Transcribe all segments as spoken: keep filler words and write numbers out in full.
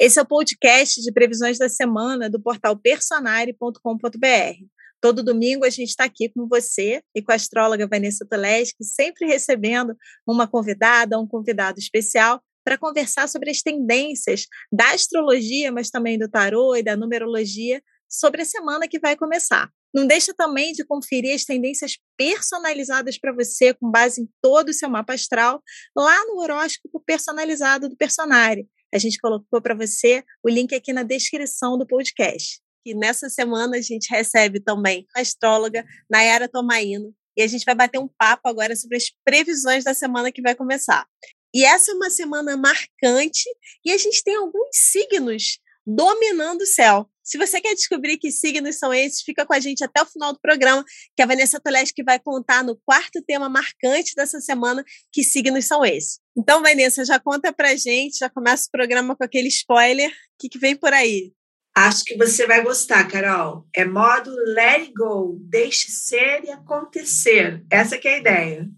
Esse é o podcast de previsões da semana do portal personari ponto com ponto b r. Todo domingo a gente está aqui com você e com a astróloga Vanessa Toleschi, sempre recebendo uma convidada, um convidado especial para conversar sobre as tendências da astrologia, mas também do tarô e da numerologia sobre a semana que vai começar. Não deixa também de conferir as tendências personalizadas para você com base em todo o seu mapa astral lá no horóscopo personalizado do Personari. A gente colocou para você o link aqui na descrição do podcast. E nessa semana a gente recebe também a astróloga Nayara Tomaíno e a gente vai bater um papo agora sobre as previsões da semana que vai começar. E essa é uma semana marcante e a gente tem alguns signos dominando o céu. Se você quer descobrir que signos são esses, fica com a gente até o final do programa, que a Vanessa Toleschi vai contar no quarto tema marcante dessa semana que signos são esses. Então, Vanessa, já conta pra gente, já começa o programa com aquele spoiler, o que, que vem por aí? Acho que você vai gostar, Carol. É modo let it go, deixe ser e acontecer. Essa que é a ideia.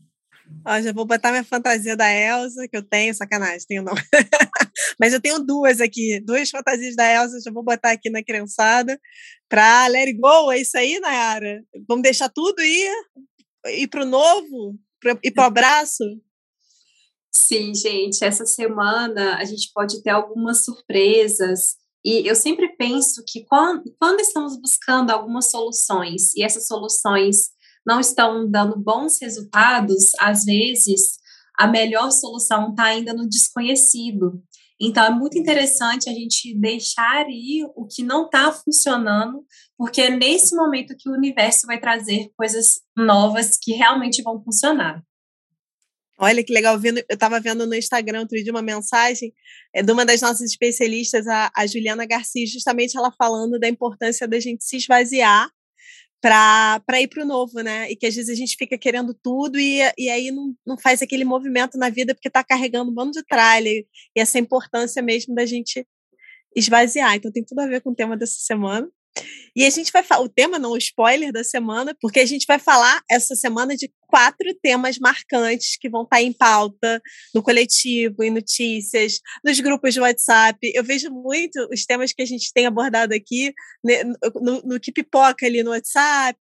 Ó, já vou botar minha fantasia da Elsa, que eu tenho, sacanagem, tenho não. Mas eu tenho duas aqui, duas fantasias da Elsa, já vou botar aqui na criançada para let it go, é isso aí, Nayara? Vamos deixar tudo ir, ir para o novo, pra, ir para o abraço? Sim, gente, essa semana a gente pode ter algumas surpresas e eu sempre penso que quando, quando estamos buscando algumas soluções e essas soluções não estão dando bons resultados, às vezes a melhor solução está ainda no desconhecido. Então, é muito interessante a gente deixar ir o que não está funcionando, porque é nesse momento que o universo vai trazer coisas novas que realmente vão funcionar. Olha que legal, eu estava vendo no Instagram outro dia uma mensagem de uma das nossas especialistas, a, a Juliana Garcia, justamente ela falando da importância da gente se esvaziar para ir para o novo, né? E que às vezes a gente fica querendo tudo e, e aí não, não faz aquele movimento na vida porque está carregando um bando de tralha e essa importância mesmo da gente esvaziar. Então tem tudo a ver com o tema dessa semana. E a gente vai falar, o tema não, o spoiler da semana, porque a gente vai falar essa semana de quatro temas marcantes que vão estar em pauta no coletivo, em notícias, nos grupos de WhatsApp. Eu vejo muito os temas que a gente tem abordado aqui, né, no, no que pipoca ali no WhatsApp,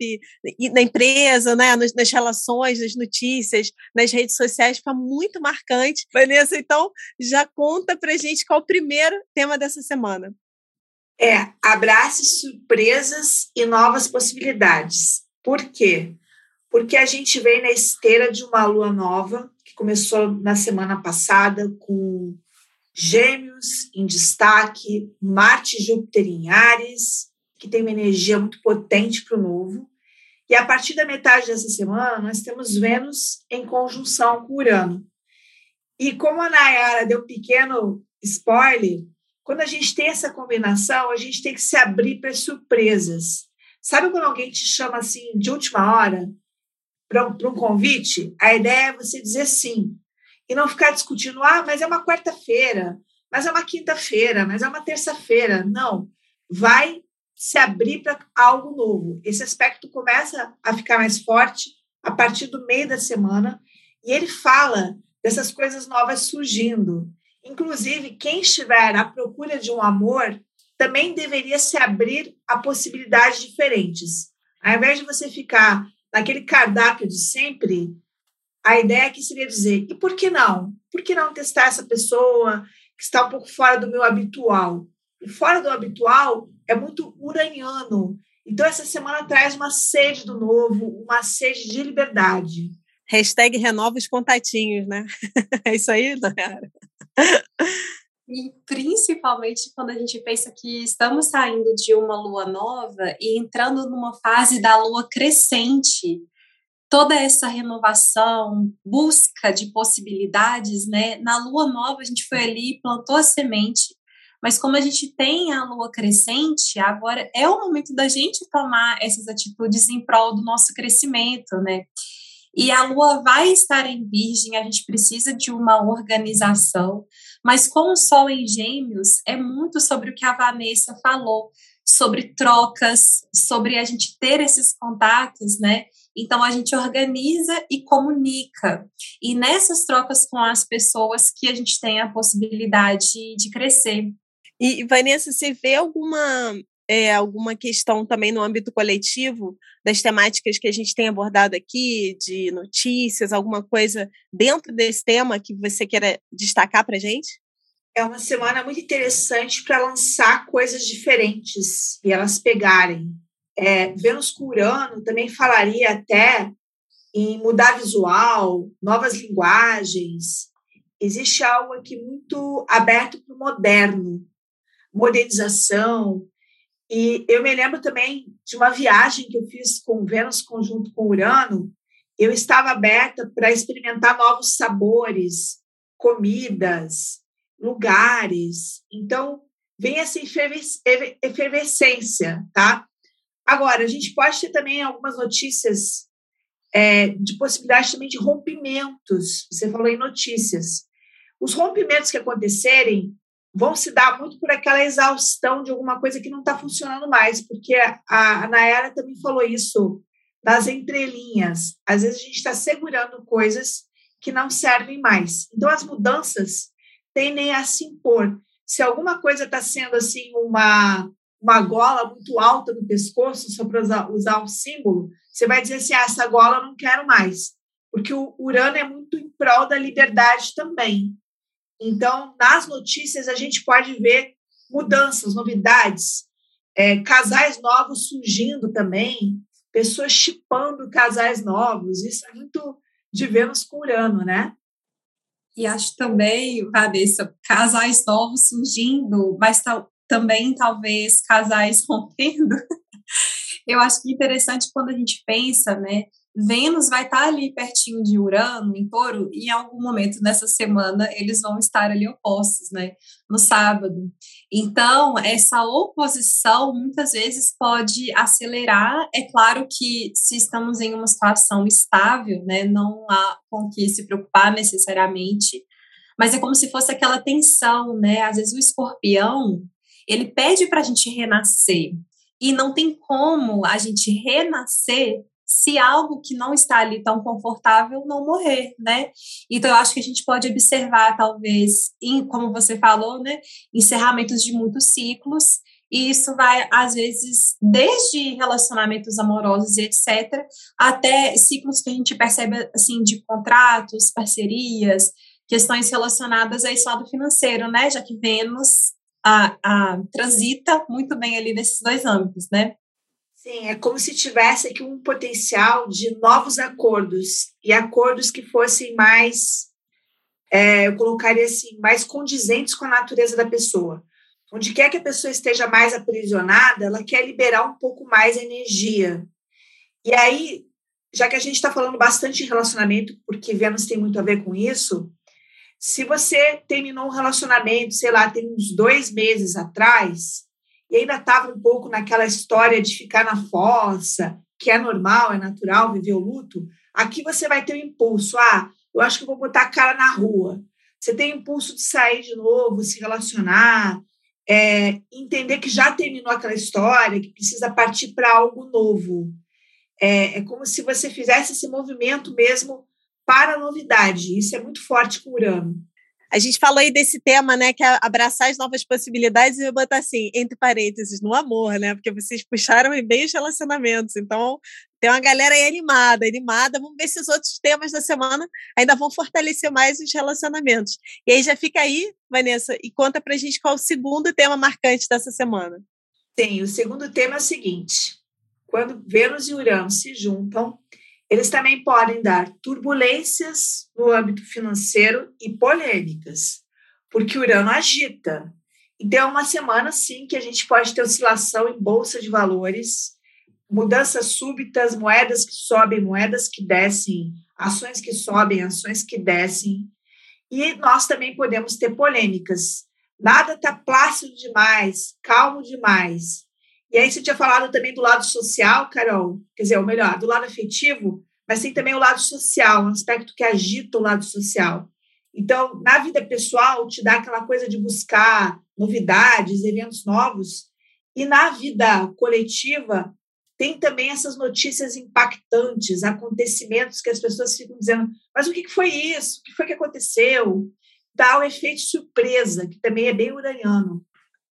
na empresa, né, nas, nas relações, nas notícias, nas redes sociais, fica muito marcante. Vanessa, então, já conta pra gente qual é o primeiro tema dessa semana. É, abrace surpresas e novas possibilidades. Por quê? Porque a gente vem na esteira de uma lua nova, que começou na semana passada com Gêmeos em destaque, Marte e Júpiter em Áries, que tem uma energia muito potente para o novo. E a partir da metade dessa semana, nós temos Vênus em conjunção com Urano. E como a Nayara deu um pequeno spoiler, quando a gente tem essa combinação, a gente tem que se abrir para surpresas. Sabe quando alguém te chama assim de última hora para um, para um convite? A ideia é você dizer sim e não ficar discutindo, ah, mas é uma quarta-feira, mas é uma quinta-feira, mas é uma terça-feira. Não, vai se abrir para algo novo. Esse aspecto começa a ficar mais forte a partir do meio da semana e ele fala dessas coisas novas surgindo. Inclusive, quem estiver à procura de um amor também deveria se abrir a possibilidades diferentes. Ao invés de você ficar naquele cardápio de sempre, a ideia que seria dizer, e por que não? Por que não testar essa pessoa que está um pouco fora do meu habitual? E fora do habitual é muito uraniano. Então, essa semana traz uma sede do novo, uma sede de liberdade. Hashtag renova os contatinhos, né? É isso aí, galera? E principalmente quando a gente pensa que estamos saindo de uma lua nova e entrando numa fase da lua crescente, toda essa renovação, busca de possibilidades, né? Na lua nova a gente foi ali e plantou a semente, mas como a gente tem a lua crescente, agora é o momento da gente tomar essas atitudes em prol do nosso crescimento, né? E a Lua vai estar em Virgem, a gente precisa de uma organização, mas com o Sol em Gêmeos, é muito sobre o que a Vanessa falou, sobre trocas, sobre a gente ter esses contatos, né? Então, a gente organiza e comunica. E nessas trocas com as pessoas que a gente tem a possibilidade de crescer. E, Vanessa, você vê alguma, é, alguma questão também no âmbito coletivo das temáticas que a gente tem abordado aqui, de notícias, alguma coisa dentro desse tema que você queira destacar para a gente? É uma semana muito interessante para lançar coisas diferentes e elas pegarem. É, Vênus com Urano também falaria até em mudar visual, novas linguagens. Existe algo aqui muito aberto para o moderno, modernização. E eu me lembro também de uma viagem que eu fiz com Vênus conjunto com Urano. Eu estava aberta para experimentar novos sabores, comidas, lugares. Então, vem essa efervescência, tá? Agora, a gente pode ter também algumas notícias é, de possibilidade também de rompimentos. Você falou em notícias. Os rompimentos que acontecerem vão se dar muito por aquela exaustão de alguma coisa que não está funcionando mais, porque a, a Nayara também falou isso nas entrelinhas. Às vezes, a gente está segurando coisas que não servem mais. Então, as mudanças tendem a se impor. Se alguma coisa está sendo assim uma... uma gola muito alta no pescoço, só para usar, usar um símbolo, você vai dizer assim, ah, essa gola eu não quero mais, porque o Urano é muito em prol da liberdade também. Então, nas notícias, a gente pode ver mudanças, novidades, é, casais novos surgindo também, pessoas shippando casais novos, isso é muito de Vênus com Urano, né? E acho também, Vanessa, casais novos surgindo, mas tá também, talvez, casais rompendo. Eu acho que é interessante quando a gente pensa, né? Vênus vai estar ali pertinho de Urano, em Touro, e em algum momento nessa semana eles vão estar ali opostos, né? No sábado. Então, essa oposição muitas vezes pode acelerar. É claro que se estamos em uma situação estável, né? Não há com que se preocupar necessariamente, mas é como se fosse aquela tensão, né? Às vezes o escorpião, ele pede para a gente renascer, e não tem como a gente renascer se algo que não está ali tão confortável não morrer, né? Então, eu acho que a gente pode observar, talvez, em, como você falou, né, encerramentos de muitos ciclos, e isso vai, às vezes, desde relacionamentos amorosos, etcétera, até ciclos que a gente percebe, assim, de contratos, parcerias, questões relacionadas a esse lado financeiro, né? Já que Vênus... A, a, transita muito bem ali nesses dois âmbitos, né? Sim, é como se tivesse aqui um potencial de novos acordos, e acordos que fossem mais, é, eu colocaria assim, mais condizentes com a natureza da pessoa. Onde quer que a pessoa esteja mais aprisionada, ela quer liberar um pouco mais a energia. E aí, já que a gente está falando bastante de relacionamento, porque Vênus tem muito a ver com isso, se você terminou um relacionamento, sei lá, tem uns dois meses atrás, e ainda estava um pouco naquela história de ficar na fossa, que é normal, é natural viver o luto, aqui você vai ter um impulso. Ah, eu acho que eu vou botar a cara na rua. Você tem o impulso de sair de novo, se relacionar, é, entender que já terminou aquela história, que precisa partir para algo novo. É, é como se você fizesse esse movimento mesmo para a novidade. Isso é muito forte com Urano. A gente falou aí desse tema, né, que é abraçar as novas possibilidades, e eu botar assim, entre parênteses, no amor, né, porque vocês puxaram bem os relacionamentos, então tem uma galera aí animada, animada, vamos ver se os outros temas da semana ainda vão fortalecer mais os relacionamentos. E aí já fica aí, Vanessa, e conta pra gente qual é o segundo tema marcante dessa semana. Sim, o segundo tema é o seguinte, quando Vênus e Urano se juntam, eles também podem dar turbulências no âmbito financeiro e polêmicas, porque Urano agita. Então, é uma semana, sim, que a gente pode ter oscilação em bolsa de valores, mudanças súbitas, moedas que sobem, moedas que descem, ações que sobem, ações que descem. E nós também podemos ter polêmicas. Nada está plácido demais, calmo demais. E aí você tinha falado também do lado social, Carol, quer dizer, ou melhor, do lado afetivo, mas tem também o lado social, um aspecto que agita o lado social. Então, na vida pessoal, te dá aquela coisa de buscar novidades, eventos novos, e na vida coletiva, tem também essas notícias impactantes, acontecimentos que as pessoas ficam dizendo, mas o que foi isso? O que foi que aconteceu? Dá o efeito surpresa, que também é bem uraniano.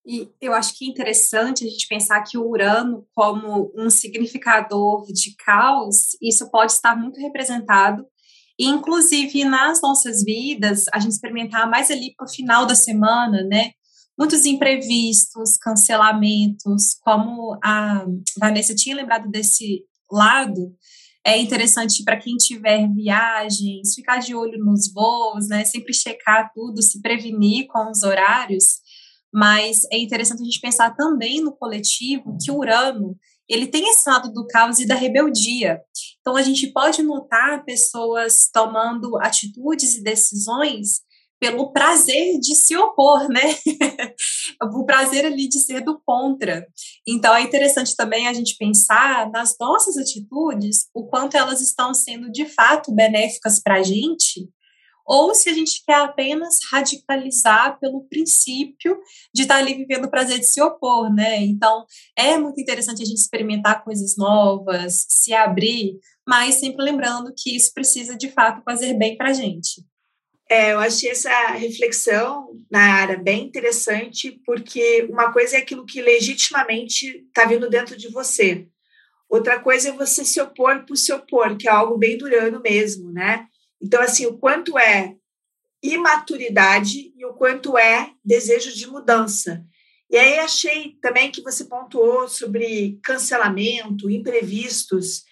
E eu acho que é interessante a gente pensar que o Urano, como um significador de caos, isso pode estar muito representado, e, inclusive, nas nossas vidas, a gente experimentar mais ali para o final da semana, né? Muitos imprevistos, cancelamentos, como a Vanessa tinha lembrado desse lado, é interessante para quem tiver viagens, ficar de olho nos voos, né? Sempre checar tudo, se prevenir com os horários. Mas é interessante a gente pensar também no coletivo que o Urano, ele tem esse lado do caos e da rebeldia. Então, a gente pode notar pessoas tomando atitudes e decisões pelo prazer de se opor, né? O prazer ali de ser do contra. Então, é interessante também a gente pensar nas nossas atitudes, o quanto elas estão sendo, de fato, benéficas para a gente, ou se a gente quer apenas radicalizar pelo princípio de estar ali vivendo o prazer de se opor, né? Então, é muito interessante a gente experimentar coisas novas, se abrir, mas sempre lembrando que isso precisa, de fato, fazer bem para a gente. É, eu achei essa reflexão, Nayara, bem interessante, porque uma coisa é aquilo que legitimamente está vindo dentro de você. Outra coisa é você se opor por se opor, que é algo bem durano mesmo, né? Então, assim, o quanto é imaturidade e o quanto é desejo de mudança. E aí achei também que você pontuou sobre cancelamento, imprevistos,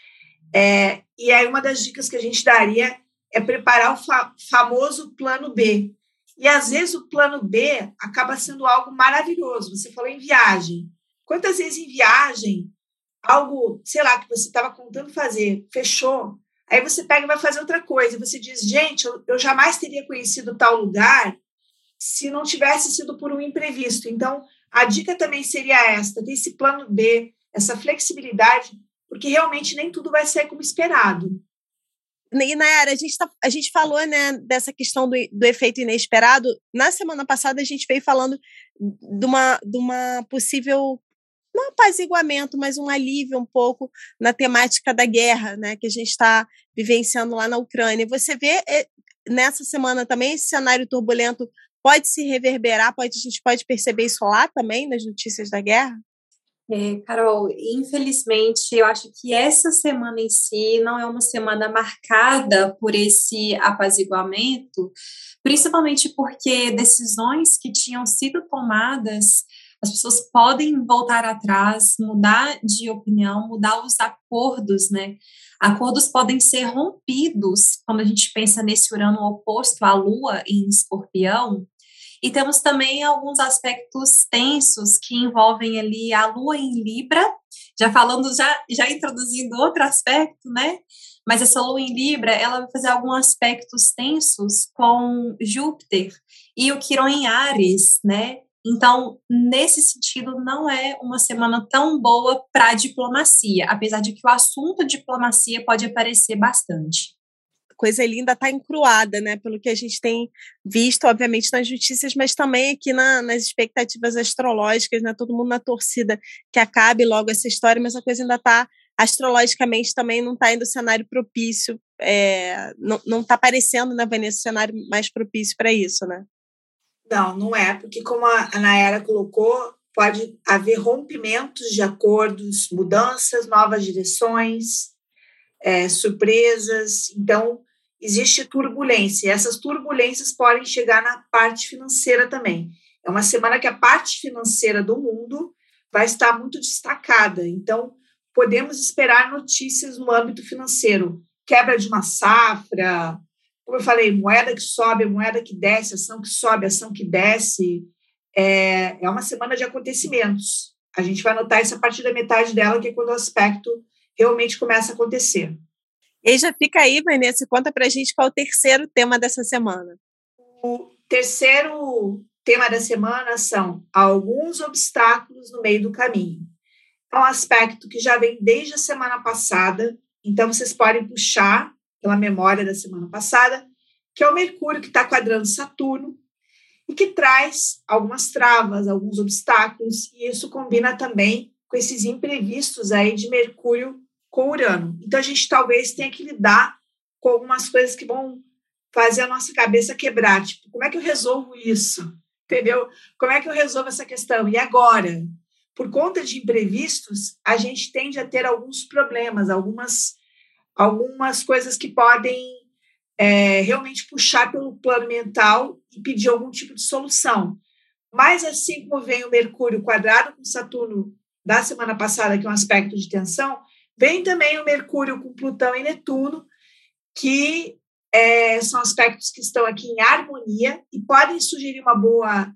é, e aí uma das dicas que a gente daria é preparar o fa- famoso plano B. E, às vezes, o plano B acaba sendo algo maravilhoso. Você falou em viagem. Quantas vezes em viagem, algo, sei lá, que você estava contando fazer, fechou, aí você pega e vai fazer outra coisa, e você diz, gente, eu, eu jamais teria conhecido tal lugar se não tivesse sido por um imprevisto. Então, a dica também seria esta, ter esse plano B, essa flexibilidade, porque realmente nem tudo vai sair como esperado. E, Nayara, a gente, tá, a gente falou, né, dessa questão do, do efeito inesperado. Na semana passada, a gente veio falando de uma, de uma possível... não um apaziguamento, mas um alívio um pouco na temática da guerra, né, que a gente está vivenciando lá na Ucrânia. Você vê nessa semana também esse cenário turbulento pode se reverberar, pode, a gente pode perceber isso lá também, nas notícias da guerra? É, Carol, infelizmente, eu acho que essa semana em si não é uma semana marcada por esse apaziguamento, principalmente porque decisões que tinham sido tomadas as pessoas podem voltar atrás, mudar de opinião, mudar os acordos, né? Acordos podem ser rompidos quando a gente pensa nesse Urano oposto à Lua em Escorpião. E temos também alguns aspectos tensos que envolvem ali a Lua em Libra, já falando, já, já introduzindo outro aspecto, né? Mas essa Lua em Libra, ela vai fazer alguns aspectos tensos com Júpiter e o Quiron em Áries, né? Então, nesse sentido, não é uma semana tão boa para a diplomacia, apesar de que o assunto diplomacia pode aparecer bastante. A coisa linda está encruada, né? Pelo que a gente tem visto, obviamente, nas notícias, mas também aqui na, nas expectativas astrológicas, né? Todo mundo na torcida que acabe logo essa história, mas a coisa ainda está, astrologicamente, também não está indo o cenário propício, é, não está aparecendo, né, Vanessa, o cenário mais propício para isso, né? Não, não é, porque como a Nayara colocou, pode haver rompimentos de acordos, mudanças, novas direções, é, surpresas, então existe turbulência, e essas turbulências podem chegar na parte financeira também. É uma semana que a parte financeira do mundo vai estar muito destacada, então podemos esperar notícias no âmbito financeiro, quebra de uma safra, como eu falei, moeda que sobe, moeda que desce, ação que sobe, ação que desce, é, é uma semana de acontecimentos. A gente vai notar isso a partir da metade dela, que é quando o aspecto realmente começa a acontecer. E já fica aí, Vanessa, conta pra gente qual é o terceiro tema dessa semana. O terceiro tema da semana são alguns obstáculos no meio do caminho. É um aspecto que já vem desde a semana passada, então vocês podem puxar pela memória da semana passada, que é o Mercúrio que está quadrando Saturno e que traz algumas travas, alguns obstáculos, e isso combina também com esses imprevistos aí de Mercúrio com Urano. Então, a gente talvez tenha que lidar com algumas coisas que vão fazer a nossa cabeça quebrar, tipo, como é que eu resolvo isso? entendeu? Como é que eu resolvo essa questão? E agora? Por conta de imprevistos, a gente tende a ter alguns problemas, algumas, algumas coisas que podem é, realmente puxar pelo plano mental e pedir algum tipo de solução. Mas assim como vem o Mercúrio quadrado com Saturno da semana passada, que é um aspecto de tensão, vem também o Mercúrio com Plutão e Netuno, que é, são aspectos que estão aqui em harmonia e podem sugerir uma boa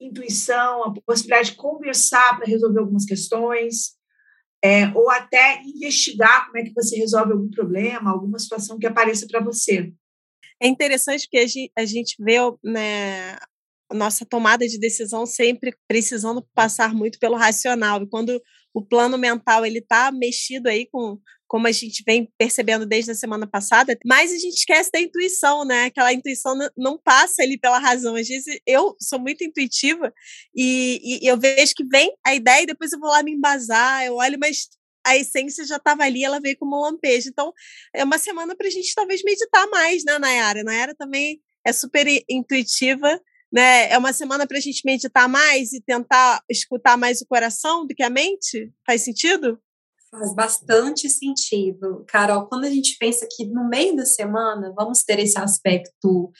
intuição, a possibilidade de conversar para resolver algumas questões, é, ou até investigar como é que você resolve algum problema, alguma situação que apareça para você. É interessante porque a gente vê, né, a nossa tomada de decisão sempre precisando passar muito pelo racional, e quando o plano mental está mexido aí com... como a gente vem percebendo desde a semana passada, mas a gente esquece da intuição, né? Aquela intuição não passa ali pela razão. Às vezes eu sou muito intuitiva e, e eu vejo que vem a ideia e depois eu vou lá me embasar, eu olho, mas a essência já estava ali, ela veio como um lampejo. Então, é uma semana para a gente talvez meditar mais, né, Nayara? Nayara também é super intuitiva, né? É uma semana para a gente meditar mais e tentar escutar mais o coração do que a mente? Faz sentido? Faz bastante sentido, Carol. Quando a gente pensa que no meio da semana vamos ter esse aspecto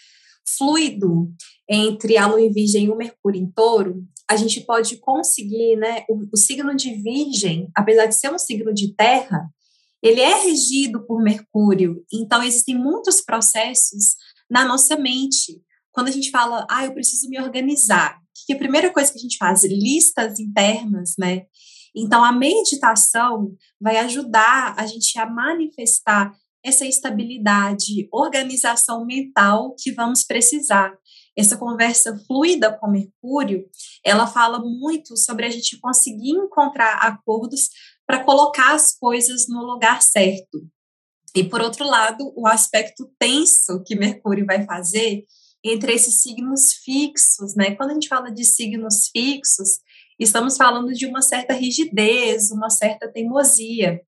fluido entre a Lua em Virgem e o Mercúrio em Touro, a gente pode conseguir, né, o, o signo de Virgem, apesar de ser um signo de terra, ele é regido por Mercúrio, então existem muitos processos na nossa mente. Quando a gente fala, ah, eu preciso me organizar, que a primeira coisa que a gente faz? Listas internas, né? Então, a meditação vai ajudar a gente a manifestar essa estabilidade, organização mental que vamos precisar. Essa conversa fluida com Mercúrio, ela fala muito sobre a gente conseguir encontrar acordos para colocar as coisas no lugar certo. E, por outro lado, o aspecto tenso que Mercúrio vai fazer entre esses signos fixos, né? Quando a gente fala de signos fixos, estamos falando de uma certa rigidez, uma certa teimosia.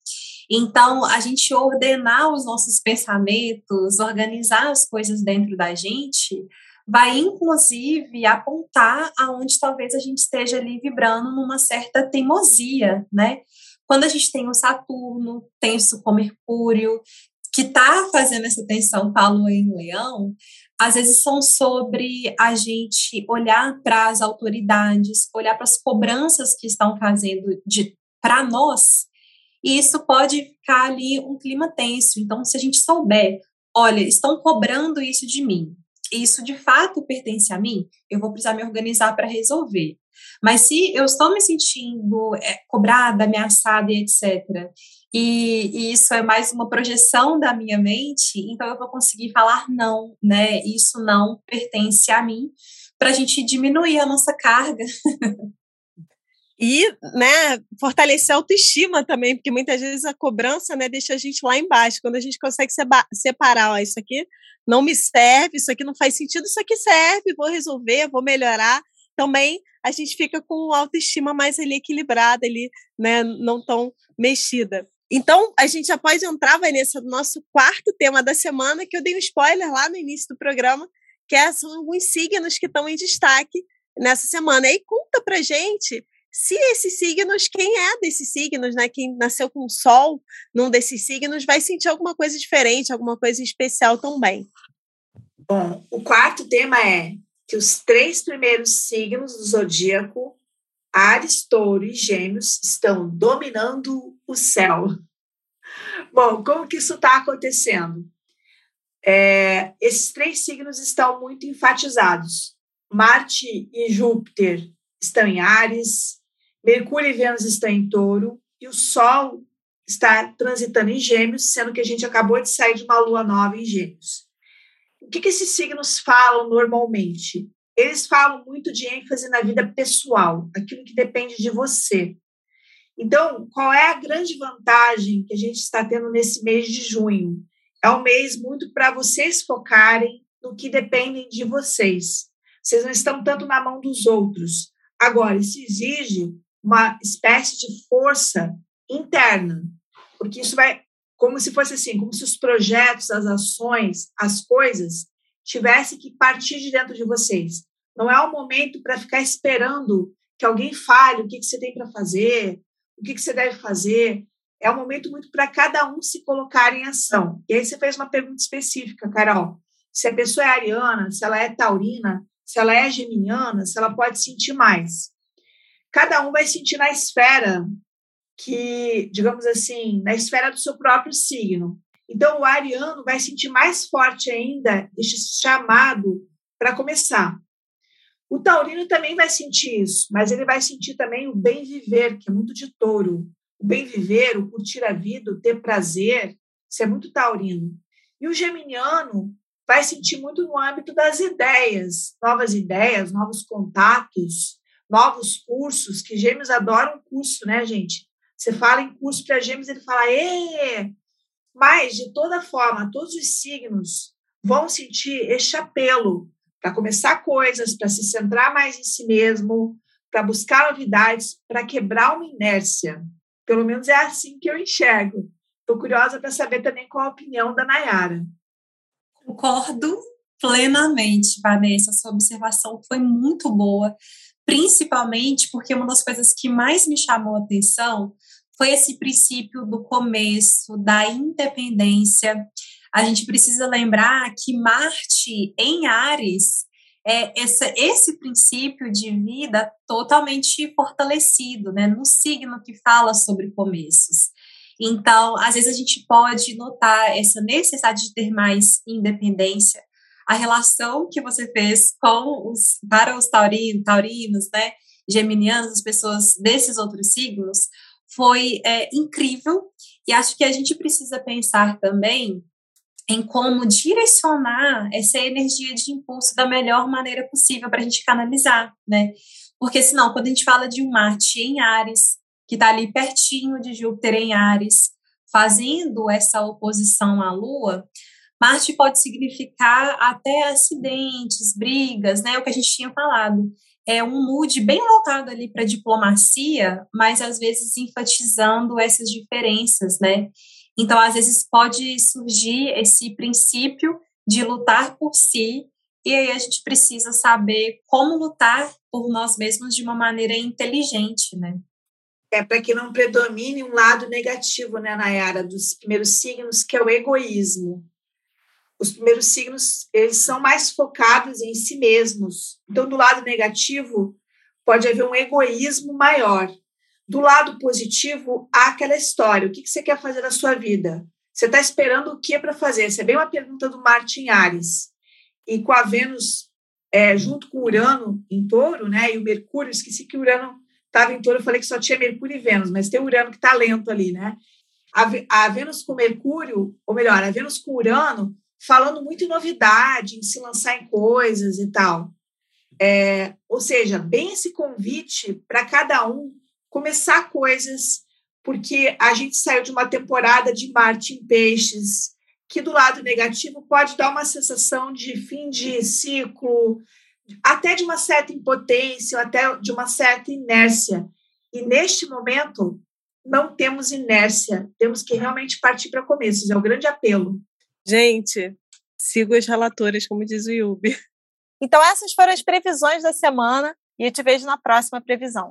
Então, a gente ordenar os nossos pensamentos, organizar as coisas dentro da gente, vai, inclusive, apontar aonde talvez a gente esteja ali vibrando numa certa teimosia, né? Quando a gente tem o Saturno tenso com Mercúrio, que está fazendo essa tensão com a Lua em Leão, às vezes são sobre a gente olhar para as autoridades, olhar para as cobranças que estão fazendo para nós, e isso pode ficar ali um clima tenso. Então, se a gente souber, olha, estão cobrando isso de mim, isso de fato pertence a mim, eu vou precisar me organizar para resolver. Mas se eu estou me sentindo é, cobrada, ameaçada e etcétera, E, e isso é mais uma projeção da minha mente, então eu vou conseguir falar não, né? Isso não pertence a mim, para a gente diminuir a nossa carga. E, né, fortalecer a autoestima também, porque muitas vezes a cobrança, né, deixa a gente lá embaixo. Quando a gente consegue seba- separar, ó, isso aqui não me serve, isso aqui não faz sentido, isso aqui serve, vou resolver, vou melhorar. Também a gente fica com autoestima mais ali equilibrada, ali, né, não tão mexida. Então, a gente já pode entrar, Vanessa, no nosso quarto tema da semana, que eu dei um spoiler lá no início do programa, que é, são alguns signos que estão em destaque nessa semana. E conta pra gente se esses signos, quem é desses signos, né? Quem nasceu com o Sol num desses signos vai sentir alguma coisa diferente, alguma coisa especial também. Bom, o quarto tema é que os três primeiros signos do zodíaco, Áries, Touro e Gêmeos, estão dominando o céu. Bom, como que isso está acontecendo? É, esses três signos estão muito enfatizados. Marte e Júpiter estão em Áries, Mercúrio e Vênus estão em Touro, e o Sol está transitando em Gêmeos, sendo que a gente acabou de sair de uma lua nova em Gêmeos. O que, que esses signos falam normalmente? Eles falam muito de ênfase na vida pessoal, aquilo que depende de você. Então, qual é a grande vantagem que a gente está tendo nesse mês de junho? É um mês muito para vocês focarem no que dependem de vocês. Vocês não estão tanto na mão dos outros. Agora, isso exige uma espécie de força interna, porque isso vai, como se fosse assim, como se os projetos, as ações, as coisas tivesse que partir de dentro de vocês. Não é o momento para ficar esperando que alguém fale o que, que você tem para fazer, o que, que você deve fazer. É um momento muito para cada um se colocar em ação. E aí você fez uma pergunta específica, Carol. Se a pessoa é ariana, se ela é taurina, se ela é geminiana, se ela pode sentir mais. Cada um vai sentir na esfera que, digamos assim, na esfera do seu próprio signo. Então, o ariano vai sentir mais forte ainda este chamado para começar. O taurino também vai sentir isso, mas ele vai sentir também o bem viver, que é muito de touro. O bem viver, o curtir a vida, o ter prazer, isso é muito taurino. E o geminiano vai sentir muito no âmbito das ideias, novas ideias, novos contatos, novos cursos, que gêmeos adoram curso, né, gente? Você fala em curso para gêmeos, ele fala, ê! Mas, de toda forma, todos os signos vão sentir este apelo para começar coisas, para se centrar mais em si mesmo, para buscar novidades, para quebrar uma inércia. Pelo menos é assim que eu enxergo. Estou curiosa para saber também qual a opinião da Nayara. Concordo plenamente, Vanessa. Sua observação foi muito boa, principalmente porque uma das coisas que mais me chamou a atenção foi esse princípio do começo, da independência. A gente precisa lembrar que Marte em Áries é essa, esse princípio de vida totalmente fortalecido, né, no signo que fala sobre começos. Então, às vezes a gente pode notar essa necessidade de ter mais independência. A relação que você fez com os, para os taurinos, taurinos, né, geminianos, as pessoas desses outros signos, foi é, incrível. E acho que a gente precisa pensar também em como direcionar essa energia de impulso da melhor maneira possível para a gente canalizar, né? Porque senão, quando a gente fala de um Marte em Áries, que está ali pertinho de Júpiter em Áries, fazendo essa oposição à Lua, Marte pode significar até acidentes, brigas, né? O que a gente tinha falado. É um mood bem voltado ali para a diplomacia, mas às vezes enfatizando essas diferenças, né? Então, às vezes pode surgir esse princípio de lutar por si, e aí a gente precisa saber como lutar por nós mesmos de uma maneira inteligente, né? É para que não predomine um lado negativo, né, Nayara, dos primeiros signos, que é o egoísmo. Os primeiros signos, eles são mais focados em si mesmos. Então, do lado negativo, pode haver um egoísmo maior. Do lado positivo, há aquela história. O que você quer fazer na sua vida? Você está esperando o que para fazer? Essa é bem uma pergunta do Marte em Áries. E com a Vênus, é, junto com o Urano em Touro, né? E o Mercúrio, esqueci que o Urano estava em Touro, eu falei que só tinha Mercúrio e Vênus, mas tem o Urano que está lento ali, né? A, a Vênus com Mercúrio, ou melhor, a Vênus com Urano, falando muito em novidade, em se lançar em coisas e tal. É, ou seja, bem esse convite para cada um começar coisas, porque a gente saiu de uma temporada de Marte em Peixes, que do lado negativo pode dar uma sensação de fim de ciclo, até de uma certa impotência, até de uma certa inércia. E neste momento, não temos inércia, temos que realmente partir para começos, é o grande apelo. Gente, sigo as relatoras, como diz o Yubi. Então essas foram as previsões da semana, e eu te vejo na próxima previsão.